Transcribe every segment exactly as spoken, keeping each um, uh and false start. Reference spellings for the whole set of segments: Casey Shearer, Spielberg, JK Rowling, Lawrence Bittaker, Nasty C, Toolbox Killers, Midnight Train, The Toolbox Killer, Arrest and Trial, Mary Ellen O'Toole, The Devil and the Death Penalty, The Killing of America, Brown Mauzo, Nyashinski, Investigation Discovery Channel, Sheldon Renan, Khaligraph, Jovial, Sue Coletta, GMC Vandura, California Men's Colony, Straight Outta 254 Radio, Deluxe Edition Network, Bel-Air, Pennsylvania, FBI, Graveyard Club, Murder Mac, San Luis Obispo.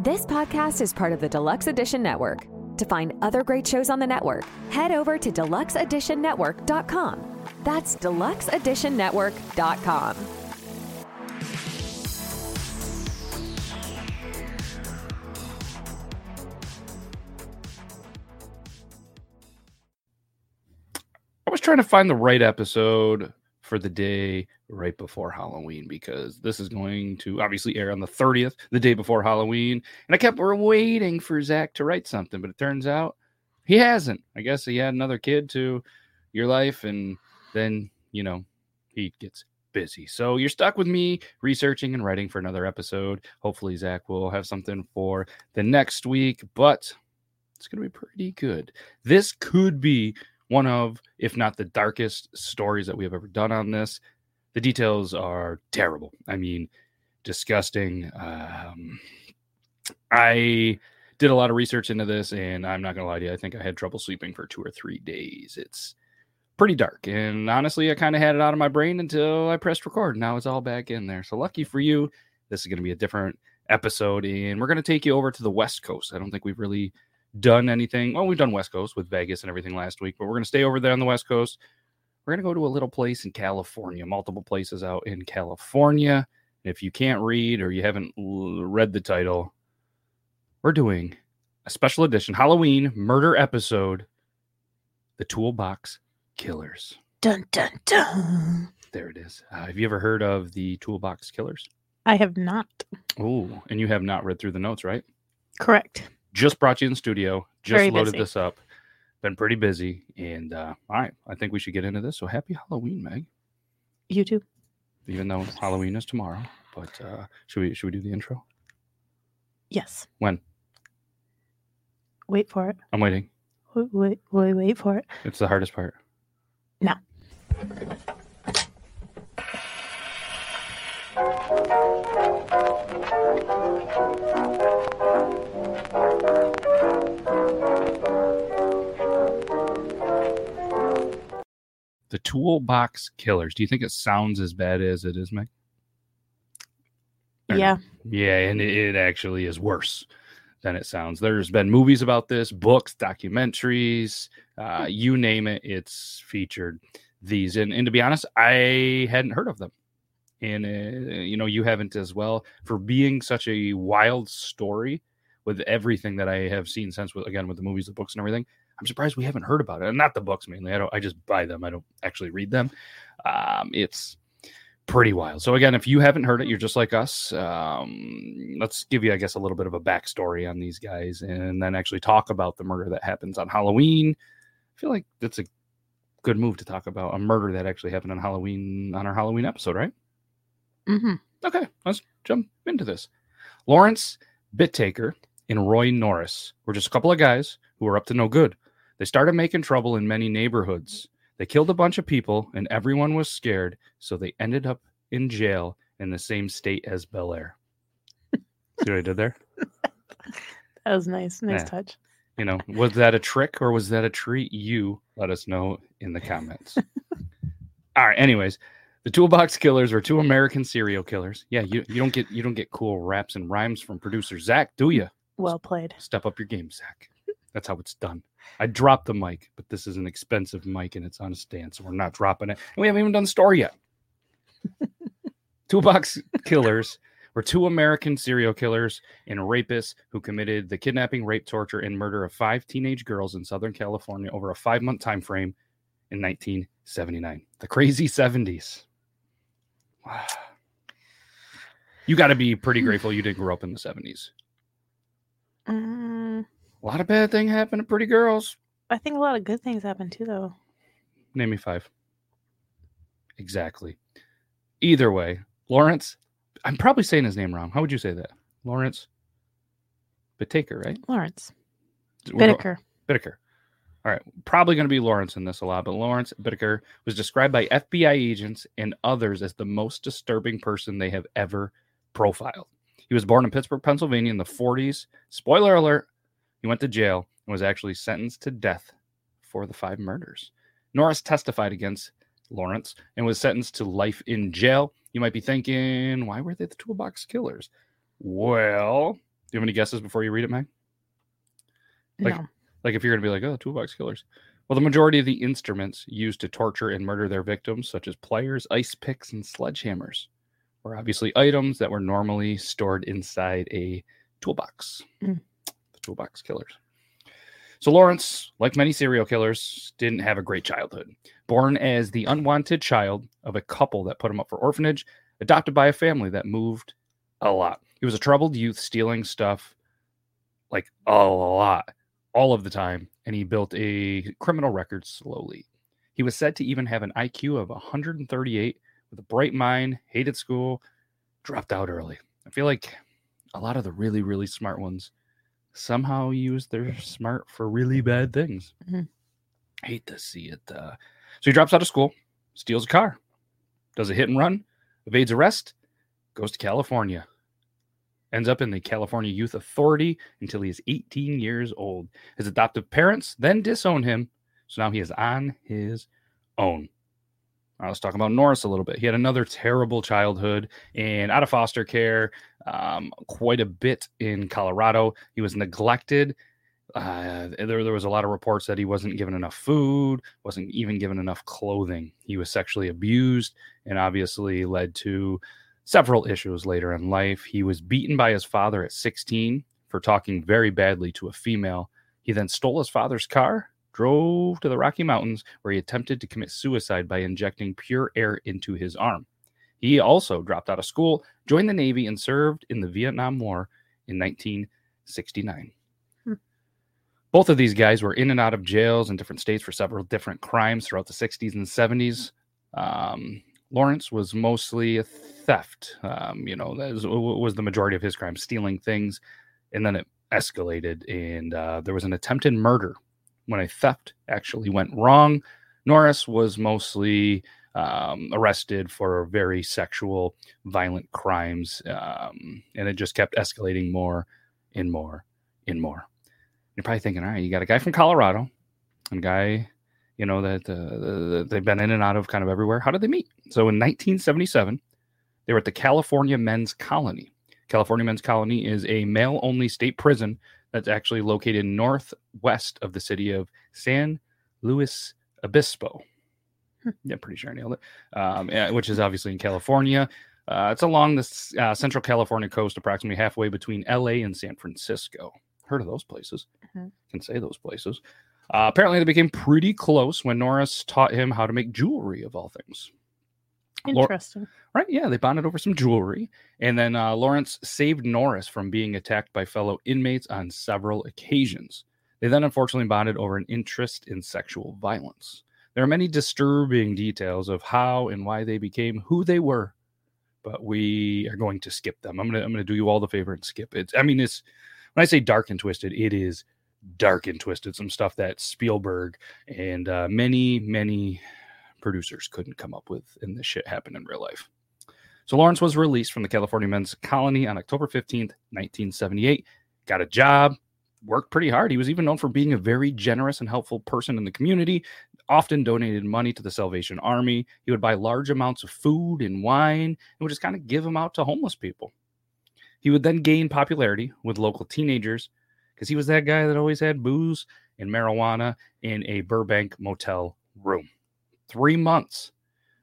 This podcast is part of the Deluxe Edition Network. To find other great shows on the network, head over to deluxe edition network dot com. That's deluxe edition network dot com. I was trying to find the right episode for the day right before Halloween, because this is going to obviously air on the thirtieth, the day before Halloween. And I kept waiting for Zach to write something, but it turns out he hasn't. I guess he had another kid to your life, and then, you know, he gets busy. So you're stuck with me researching and writing for another episode. Hopefully Zach will have something for the next week, but it's going to be pretty good. This could be one of, if not the darkest stories that we have ever done on this. The details are terrible. I mean, disgusting. Um, I did a lot of research into this, and I'm not going to lie to you. I think I had trouble sleeping for two or three days. It's pretty dark. And honestly, I kind of had it out of my brain until I pressed record. Now it's all back in there. So lucky for you, this is going to be a different episode, and we're going to take you over to the West Coast. I don't think we've really done anything. Well, we've done West Coast with Vegas and everything last week, but we're going to stay over there on the West Coast. We're going to go to a little place in California, multiple places out in California. If you can't read or you haven't read the title, we're doing a special edition Halloween murder episode, The Toolbox Killers. Dun, dun, dun. There it is. Uh, have you ever heard of The Toolbox Killers? I have not. Oh, and you have not read through the notes, right? Correct. Just brought you in the studio, just Very loaded busy. This up. Been pretty busy. And uh, all right, I think we should get into this. So happy Halloween, Meg. You too. Even though Halloween is tomorrow. But uh, should we should we do the intro? Yes. When? Wait for it. I'm waiting. Wait, wait, wait, wait for it. It's the hardest part. No. The Toolbox Killers. Do you think it sounds as bad as it is, Meg? Yeah. Yeah, and it actually is worse than it sounds. There's been movies about this, books, documentaries, uh, you name it, it's featured these. And, and to be honest, I hadn't heard of them. And, uh, you know, you haven't as well, for being such a wild story with everything that I have seen since, with, again, with the movies, the books, and everything. I'm surprised we haven't heard about it. And not the books mainly. I don't. I just buy them. I don't actually read them. Um, it's pretty wild. So again, if you haven't heard it, you're just like us. Um, let's give you, I guess, a little bit of a backstory on these guys, and then actually talk about the murder that happens on Halloween. I feel like that's a good move to talk about a murder that actually happened on Halloween on our Halloween episode, right? Mm-hmm. Okay, let's jump into this. Lawrence Bittaker and Roy Norris were just a couple of guys who were up to no good. They started making trouble in many neighborhoods. They killed a bunch of people, and everyone was scared, so they ended up in jail in the same state as Bel Air. See what I did there? That was nice. Nice yeah. touch. You know, was that a trick or was that a treat? You let us know in the comments. All right, anyways, the Toolbox Killers were two American serial killers. Yeah, you, you don't get you don't get cool raps and rhymes from producer Zach, do you? Well played. Step up your game, Zach. That's how it's done. I dropped the mic, but this is an expensive mic and it's on a stand, so we're not dropping it. And we haven't even done the story yet. Toolbox Killers were two American serial killers and rapists who committed the kidnapping, rape, torture, and murder of five teenage girls in Southern California over a five-month time frame in nineteen seventy-nine. The crazy seventies. Wow. You got to be pretty grateful you didn't grow up in the seventies. Um... A lot of bad things happen to pretty girls. I think a lot of good things happen too, though. Name me five. Exactly. Either way, Lawrence, I'm probably saying his name wrong. How would you say that? Lawrence Bittaker, right? Lawrence Bittaker. Bittaker. All right. Probably going to be Lawrence in this a lot, but Lawrence Bittaker was described by F B I agents and others as the most disturbing person they have ever profiled. He was born in Pittsburgh, Pennsylvania in the forties. Spoiler alert. He went to jail and was actually sentenced to death for the five murders. Norris testified against Lawrence and was sentenced to life in jail. You might be thinking, why were they the Toolbox Killers? Well, you have any guesses before you read it, Meg? Like, no. Like if you're going to be like, oh, toolbox killers. Well, the majority of the instruments used to torture and murder their victims, such as pliers, ice picks, and sledgehammers, were obviously items that were normally stored inside a toolbox. Mm. The toolbox killers. So Lawrence, like many serial killers, didn't have a great childhood. Born as the unwanted child of a couple that put him up for orphanage, adopted by a family that moved a lot. He was a troubled youth, stealing stuff like a lot, all of the time, and he built a criminal record slowly. He was said to even have an I Q of one hundred thirty-eight, with a bright mind, hated school, dropped out early. I feel like a lot of the really, really smart ones somehow use their smart for really bad things. Mm-hmm. Hate to see it. Uh, so he drops out of school, steals a car, does a hit and run, evades arrest, goes to California. Ends up in the California Youth Authority until he is eighteen years old. His adoptive parents then disown him, so now he is on his own. All right, let's talk about Norris a little bit. He had another terrible childhood and out of foster care, um, quite a bit in Colorado. He was neglected. Uh, there, there was a lot of reports that he wasn't given enough food, wasn't even given enough clothing. He was sexually abused and obviously led to several issues later in life. He was beaten by his father at sixteen for talking very badly to a female. He then stole his father's car, drove to the Rocky Mountains, where he attempted to commit suicide by injecting pure air into his arm. He also dropped out of school, joined the Navy, and served in the Vietnam War in nineteen sixty-nine. Hmm. Both of these guys were in and out of jails in different states for several different crimes throughout the sixties and seventies. Um, Lawrence was mostly a theft. Um, you know, that was, was the majority of his crime, stealing things. And then it escalated, and uh, there was an attempted murder when a theft actually went wrong. Norris was mostly um, arrested for very sexual, violent crimes, um, and it just kept escalating more and more and more. You're probably thinking, all right, you got a guy from Colorado, and a guy... you know, that uh, they've been in and out of kind of everywhere. How did they meet? So in nineteen seventy-seven, they were at the California Men's Colony. California Men's Colony is a male-only state prison that's actually located northwest of the city of San Luis Obispo. Yeah, pretty sure I nailed it. Um, which is obviously in California. Uh, it's along the uh, central California coast, approximately halfway between L A and San Francisco. Heard of those places. Mm-hmm. Can say those places. Uh, apparently, they became pretty close when Norris taught him how to make jewelry, of all things. Interesting. Lor- right, yeah, they bonded over some jewelry. And then uh, Lawrence saved Norris from being attacked by fellow inmates on several occasions. They then unfortunately bonded over an interest in sexual violence. There are many disturbing details of how and why they became who they were, but we are going to skip them. I'm gonna I'm gonna do you all the favor and skip it. I mean, it's when I say dark and twisted, it is dark and twisted, some stuff that Spielberg and uh, many, many producers couldn't come up with, and this shit happened in real life. So Lawrence was released from the California Men's Colony on October fifteenth, nineteen seventy-eight, got a job, worked pretty hard. He was even known for being a very generous and helpful person in the community, often donated money to the Salvation Army. He would buy large amounts of food and wine and would just kind of give them out to homeless people. He would then gain popularity with local teenagers, because he was that guy that always had booze and marijuana in a Burbank motel room. Three months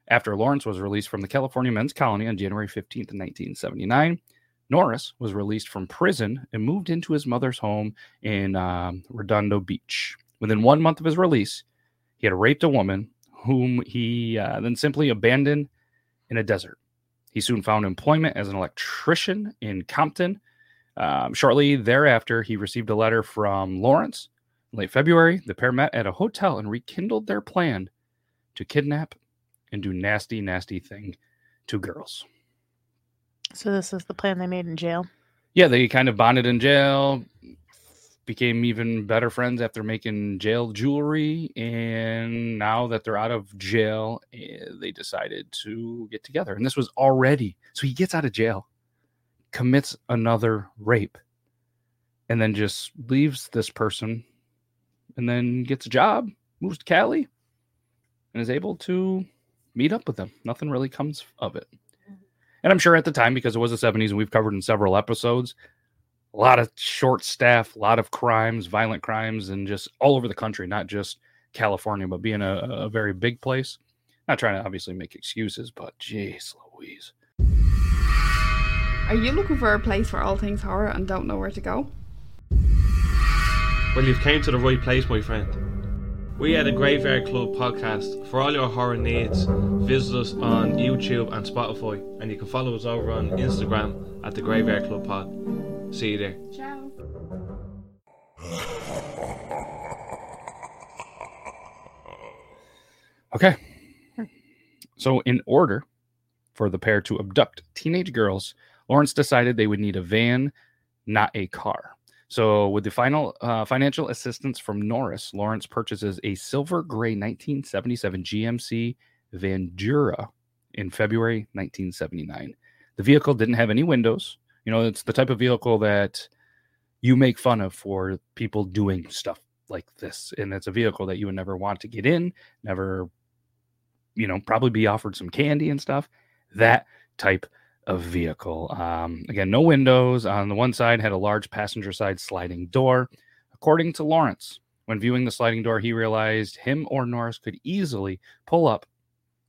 after Lawrence was released from the California Men's Colony on January fifteenth, nineteen seventy-nine, Norris was released from prison and moved into his mother's home in um, Redondo Beach. Within one month of his release, he had raped a woman whom he uh, then simply abandoned in a desert. He soon found employment as an electrician in Compton. Um, shortly thereafter, he received a letter from Lawrence. In late February, the pair met at a hotel and rekindled their plan to kidnap and do nasty, nasty thing to girls. So this is the plan they made in jail? Yeah, they kind of bonded in jail, became even better friends after making jail jewelry, and now that they're out of jail, they decided to get together. And this was already, so he gets out of jail, commits another rape, and then just leaves this person and then gets a job, moves to Cali, and is able to meet up with them. Nothing really comes of it. And I'm sure at the time, because it was the seventies and we've covered in several episodes, a lot of short staff, a lot of crimes, violent crimes, and just all over the country, not just California, but being a, a very big place. Not trying to obviously make excuses, but geez Louise. Are you looking for a place for all things horror and don't know where to go? Well, you've came to the right place, my friend. We are the Graveyard Club podcast. For all your horror needs, visit us on YouTube and Spotify, and you can follow us over on Instagram at the Graveyard Club Pod. See you there. Ciao. Okay. So in order for the pair to abduct teenage girls, Lawrence decided they would need a van, not a car. So with the final uh, financial assistance from Norris, Lawrence purchases a silver gray nineteen seventy-seven G M C Vandura in February nineteen seventy-nine. The vehicle didn't have any windows. You know, it's the type of vehicle that you make fun of for people doing stuff like this. And it's a vehicle that you would never want to get in, never, you know, probably be offered some candy and stuff. That type of vehicle. Um, again, no windows. On the one side had a large passenger side sliding door. According to Lawrence, when viewing the sliding door, he realized him or Norris could easily pull up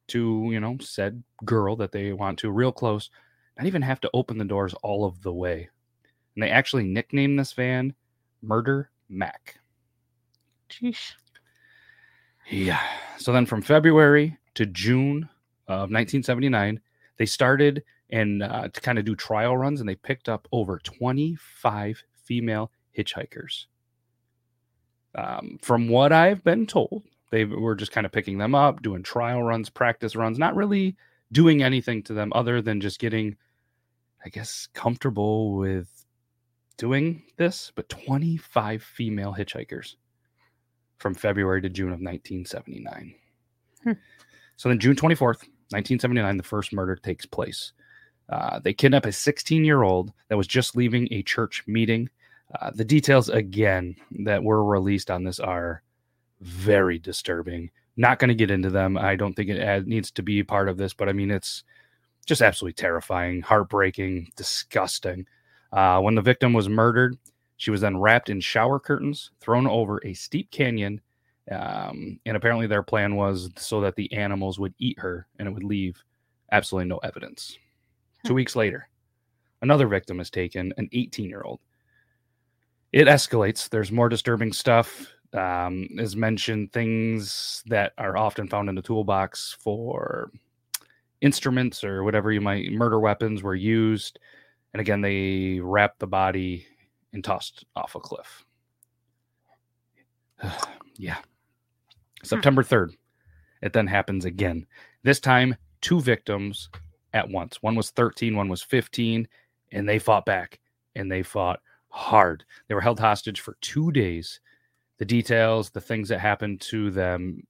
to, you know, said girl that they want to real close, not even have to open the doors all of the way. And they actually nicknamed this van Murder Mac. Jeez. Yeah. So then from February to June of nineteen seventy-nine, they started and uh, to kind of do trial runs, and they picked up over twenty-five female hitchhikers. Um, from what I've been told, they were just kind of picking them up, doing trial runs, practice runs, not really doing anything to them other than just getting, I guess, comfortable with doing this. But twenty-five female hitchhikers from February to June of nineteen seventy-nine. Hmm. So then June twenty-fourth, nineteen seventy-nine, the first murder takes place. Uh, they kidnap a sixteen-year-old that was just leaving a church meeting. Uh, the details, again, that were released on this are very disturbing. Not going to get into them. I don't think it ad- needs to be part of this, but I mean, it's just absolutely terrifying, heartbreaking, disgusting. Uh, when the victim was murdered, she was then wrapped in shower curtains, thrown over a steep canyon. Um, and apparently their plan was so that the animals would eat her and it would leave absolutely no evidence. Two weeks later, another victim is taken, an eighteen-year-old. It escalates. There's more disturbing stuff. Um, as mentioned, things that are often found in the toolbox for instruments or whatever you might, murder weapons were used. And again, they wrapped the body and tossed off a cliff. Yeah. September third, it then happens again. This time, two victims at once. One was thirteen, one was fifteen, and they fought back, and they fought hard. They were held hostage for two days. The details, the things that happened to them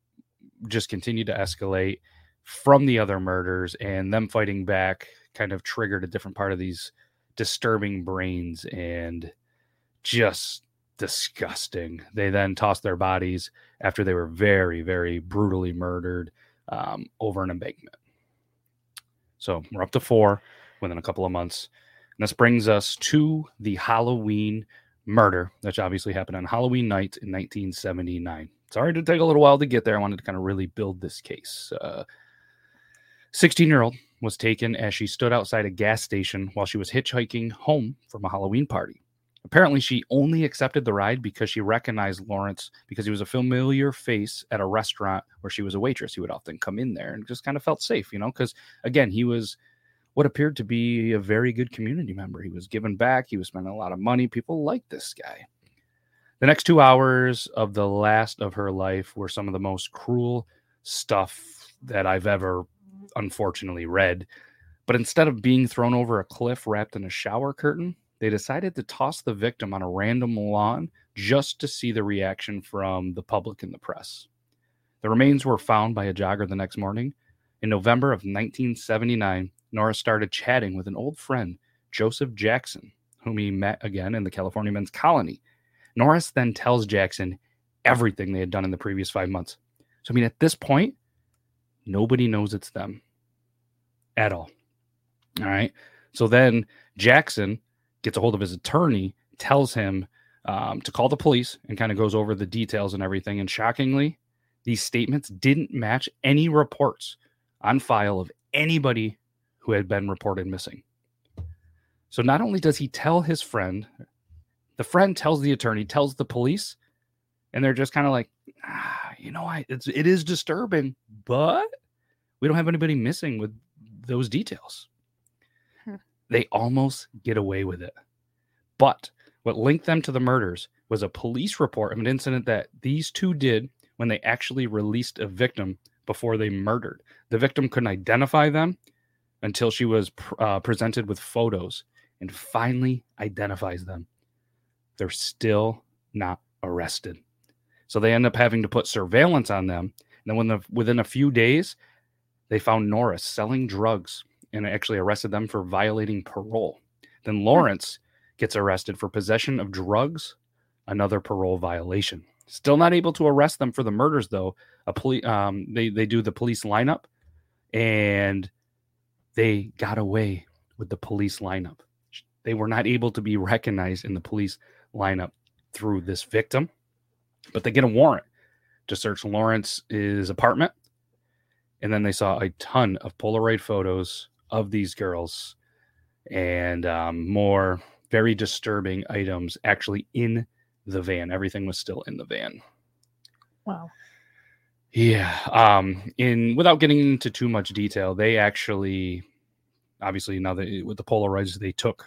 just continued to escalate from the other murders, and them fighting back kind of triggered a different part of these disturbing brains and just disgusting. They then tossed their bodies after they were very, very brutally murdered um, over an embankment. So we're up to four within a couple of months. And this brings us to the Halloween murder, which obviously happened on Halloween night in nineteen seventy-nine. Sorry to take a little while to get there. I wanted to kind of really build this case. Uh, sixteen-year-old was taken as she stood outside a gas station while she was hitchhiking home from a Halloween party. Apparently, she only accepted the ride because she recognized Lawrence because he was a familiar face at a restaurant where she was a waitress. He would often come in there and just kind of felt safe, you know, because, again, he was what appeared to be a very good community member. He was giving back. He was spending a lot of money. People liked this guy. The next two hours of the last of her life were some of the most cruel stuff that I've ever, unfortunately, read. But instead of being thrown over a cliff wrapped in a shower curtain, they decided to toss the victim on a random lawn just to see the reaction from the public and the press. The remains were found by a jogger the next morning. In November of nineteen seventy-nine, Norris started chatting with an old friend, Joseph Jackson, whom he met again in the California Men's Colony. Norris then tells Jackson everything they had done in the previous five months. So, I mean, at this point, nobody knows it's them at all. All right. So then Jackson gets a hold of his attorney, tells him um, to call the police and kind of goes over the details and everything. And shockingly, these statements didn't match any reports on file of anybody who had been reported missing. So not only does he tell his friend, the friend tells the attorney, tells the police, and they're just kind of like, ah, you know, I, it's, it is disturbing, but we don't have anybody missing with those details. Huh. They almost get away with it. But what linked them to the murders was a police report of an incident that these two did when they actually released a victim before they murdered. The victim couldn't identify them until she was uh, presented with photos and finally identifies them. They're still not arrested. So they end up having to put surveillance on them. And then when the, within a few days, they found Norris selling drugs and actually arrested them for violating parole. Then Lawrence gets arrested for possession of drugs, another parole violation. Still not able to arrest them for the murders, though. A poli- um, they, they do the police lineup, and they got away with the police lineup. They were not able to be recognized in the police lineup through this victim, but they get a warrant to search Lawrence's apartment. And then they saw a ton of Polaroid photos of these girls and um, more very disturbing items actually in the van. Everything was still in the van. Wow. Yeah. Um, in without getting into too much detail, they actually, obviously now that with the Polaroids, they took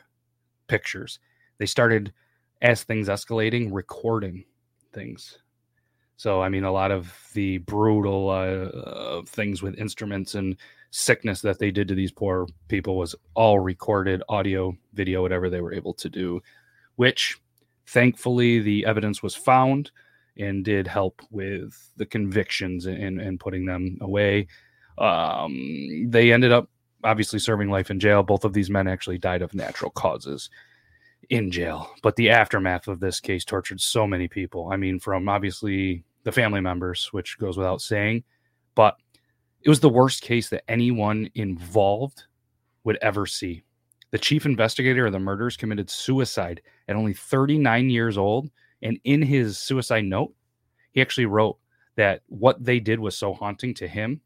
pictures. They started, as things escalating, recording things. So, I mean, a lot of the brutal uh, things with instruments and sickness that they did to these poor people was all recorded, audio, video, whatever they were able to do, which thankfully the evidence was found and did help with the convictions and, and putting them away. Um, they ended up obviously serving life in jail. Both of these men actually died of natural causes in jail. But the aftermath of this case tortured so many people. I mean, from obviously the family members, which goes without saying, but it was the worst case that anyone involved would ever see. The chief investigator of the murders committed suicide at only thirty-nine years old. And in his suicide note, he actually wrote that what they did was so haunting to him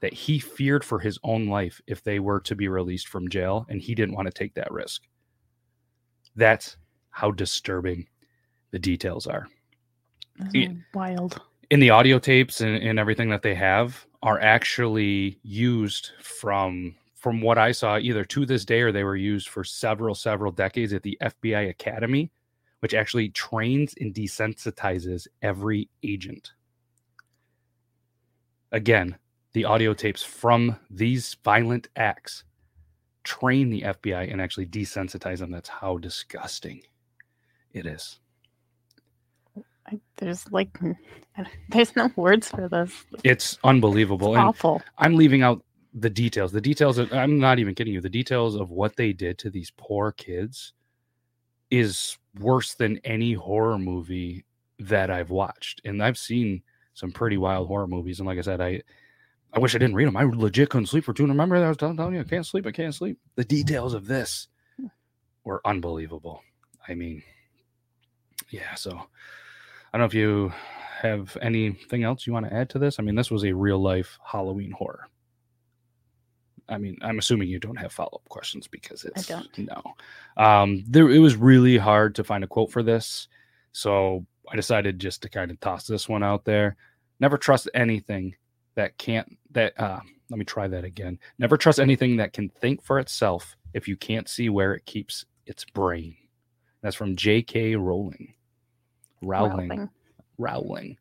that he feared for his own life if they were to be released from jail. And he didn't want to take that risk. That's how disturbing the details are. Oh, wild. In the audio tapes and, and everything that they have are actually used from, from what I saw, either to this day or they were used for several, several decades at the F B I Academy, which actually trains and desensitizes every agent. Again, the audio tapes from these violent acts train the F B I and actually desensitize them. That's how disgusting it is. I, there's like, there's no words for this. It's unbelievable. It's and awful. I'm leaving out the details. The details, of, I'm not even kidding you. The details of what they did to these poor kids is worse than any horror movie that I've watched. And I've seen some pretty wild horror movies. And like I said, I, I wish I didn't read them. I legit couldn't sleep for two. Remember that I was telling you, I can't sleep. I can't sleep. The details of this were unbelievable. I mean, yeah. So I don't know if you have anything else you want to add to this. I mean, this was a real life Halloween horror. I mean, I'm assuming you don't have follow-up questions because it's I don't. no, um, there, it was really hard to find a quote for this. So I decided just to kind of toss this one out there. Never trust anything that can't, that, uh, let me try that again. Never trust anything that can think for itself if you can't see where it keeps its brain. That's from J K Rowling. Rowling. Rowling. Rowling.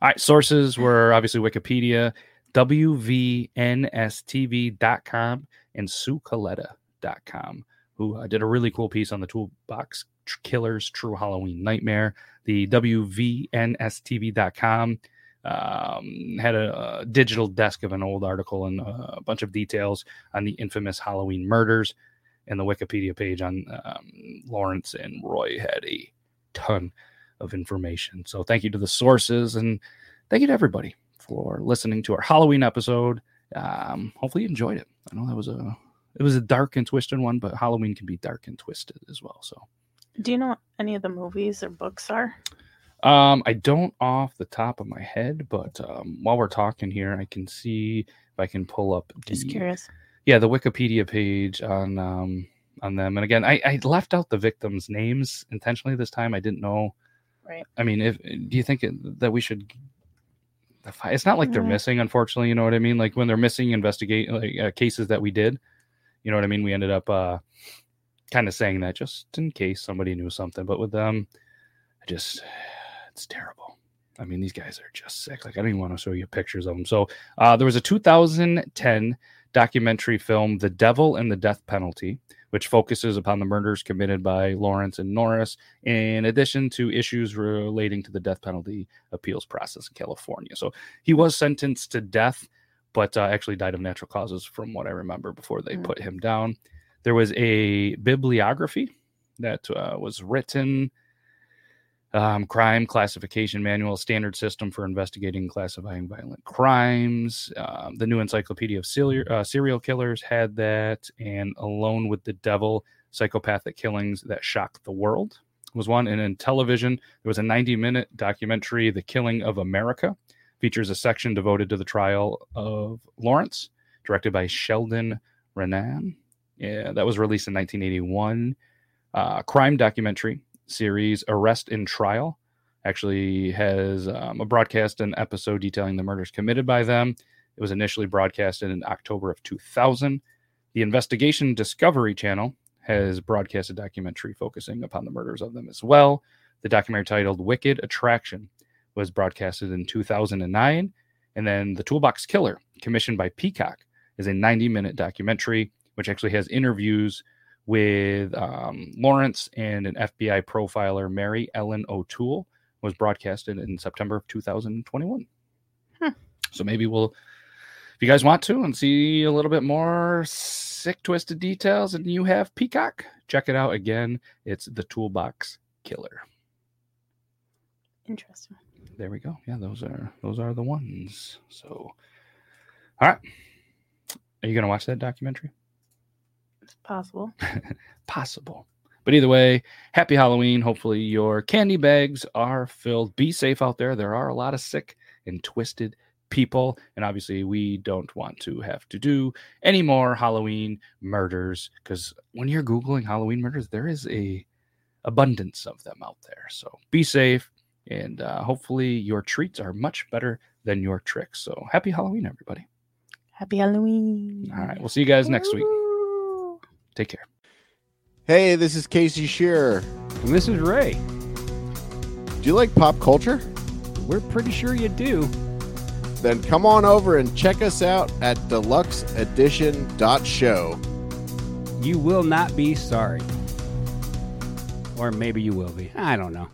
All right. Sources were obviously Wikipedia, W V N S T V dot com, and Sue Coletta dot com, who uh, did a really cool piece on the Toolbox Killer's True Halloween Nightmare. The W V N S T V dot com Um, had a, a digital desk of an old article and uh, a bunch of details on the infamous Halloween murders, and the Wikipedia page on um, Lawrence and Roy had a ton of information. So thank you to the sources, and thank you to everybody for listening to our Halloween episode. Um, hopefully you enjoyed it. I know that was a, it was a dark and twisted one, but Halloween can be dark and twisted as well. So Do you know what any of the movies or books are? Um, I don't off the top of my head, but um, while we're talking here, I can see if I can pull up. The, Just curious. Yeah, the Wikipedia page on um, on them. And again, I, I left out the victims' names intentionally this time. I didn't know. Right. I mean, if do you think it, that we should? It's not like they're missing, unfortunately. You know what I mean? Like when they're missing, investigate like, uh, cases that we did. You know what I mean? We ended up uh, kind of saying that just in case somebody knew something. But with them, I just. It's terrible. I mean, these guys are just sick. Like, I don't even want to show you pictures of them. So uh, there was a two thousand ten documentary film, The Devil and the Death Penalty, which focuses upon the murders committed by Lawrence and Norris, in addition to issues relating to the death penalty appeals process in California. So he was sentenced to death, but uh, actually died of natural causes from what I remember before they mm. put him down. There was a bibliography that uh, was written. Um, Crime Classification Manual, Standard System for Investigating and Classifying Violent Crimes. Um, the New Encyclopedia of Serial, uh, Serial Killers had that. And Alone with the Devil, Psychopathic Killings That Shocked the World was one. And in television, there was a ninety-minute documentary, The Killing of America, features a section devoted to the trial of Lawrence, directed by Sheldon Renan. Yeah, that was released in nineteen eighty-one. Uh, crime documentary series Arrest and Trial actually has um, a broadcast an episode detailing the murders committed by them. It was initially broadcasted in October of two thousand. The Investigation Discovery Channel has broadcast a documentary focusing upon the murders of them as well. The documentary titled Wicked Attraction was broadcasted in two thousand nine. And then The Toolbox Killer, commissioned by Peacock, is a ninety-minute documentary, which actually has interviews with um, Lawrence and an F B I profiler, Mary Ellen O'Toole, was broadcasted in September of two thousand twenty-one. Huh. So maybe we'll, if you guys want to and see a little bit more sick, twisted details, and you have Peacock, check it out again. It's The Toolbox Killer. Interesting. There we go. Yeah, those are those are the ones. So, all right. Are you going to watch that documentary? It's possible. Possible. But either way, happy Halloween. Hopefully your candy bags are filled. Be safe out there. There are a lot of sick and twisted people. And obviously we don't want to have to do any more Halloween murders, because when you're Googling Halloween murders, there is a abundance of them out there. So be safe. And uh, hopefully your treats are much better than your tricks. So happy Halloween, everybody. Happy Halloween. All right. We'll see you guys next week. Take care. Hey, this is Casey Shearer. And this is Ray. Do you like pop culture? We're pretty sure you do. Then come on over and check us out at deluxe edition dot show. You will not be sorry. Or maybe you will be. I don't know.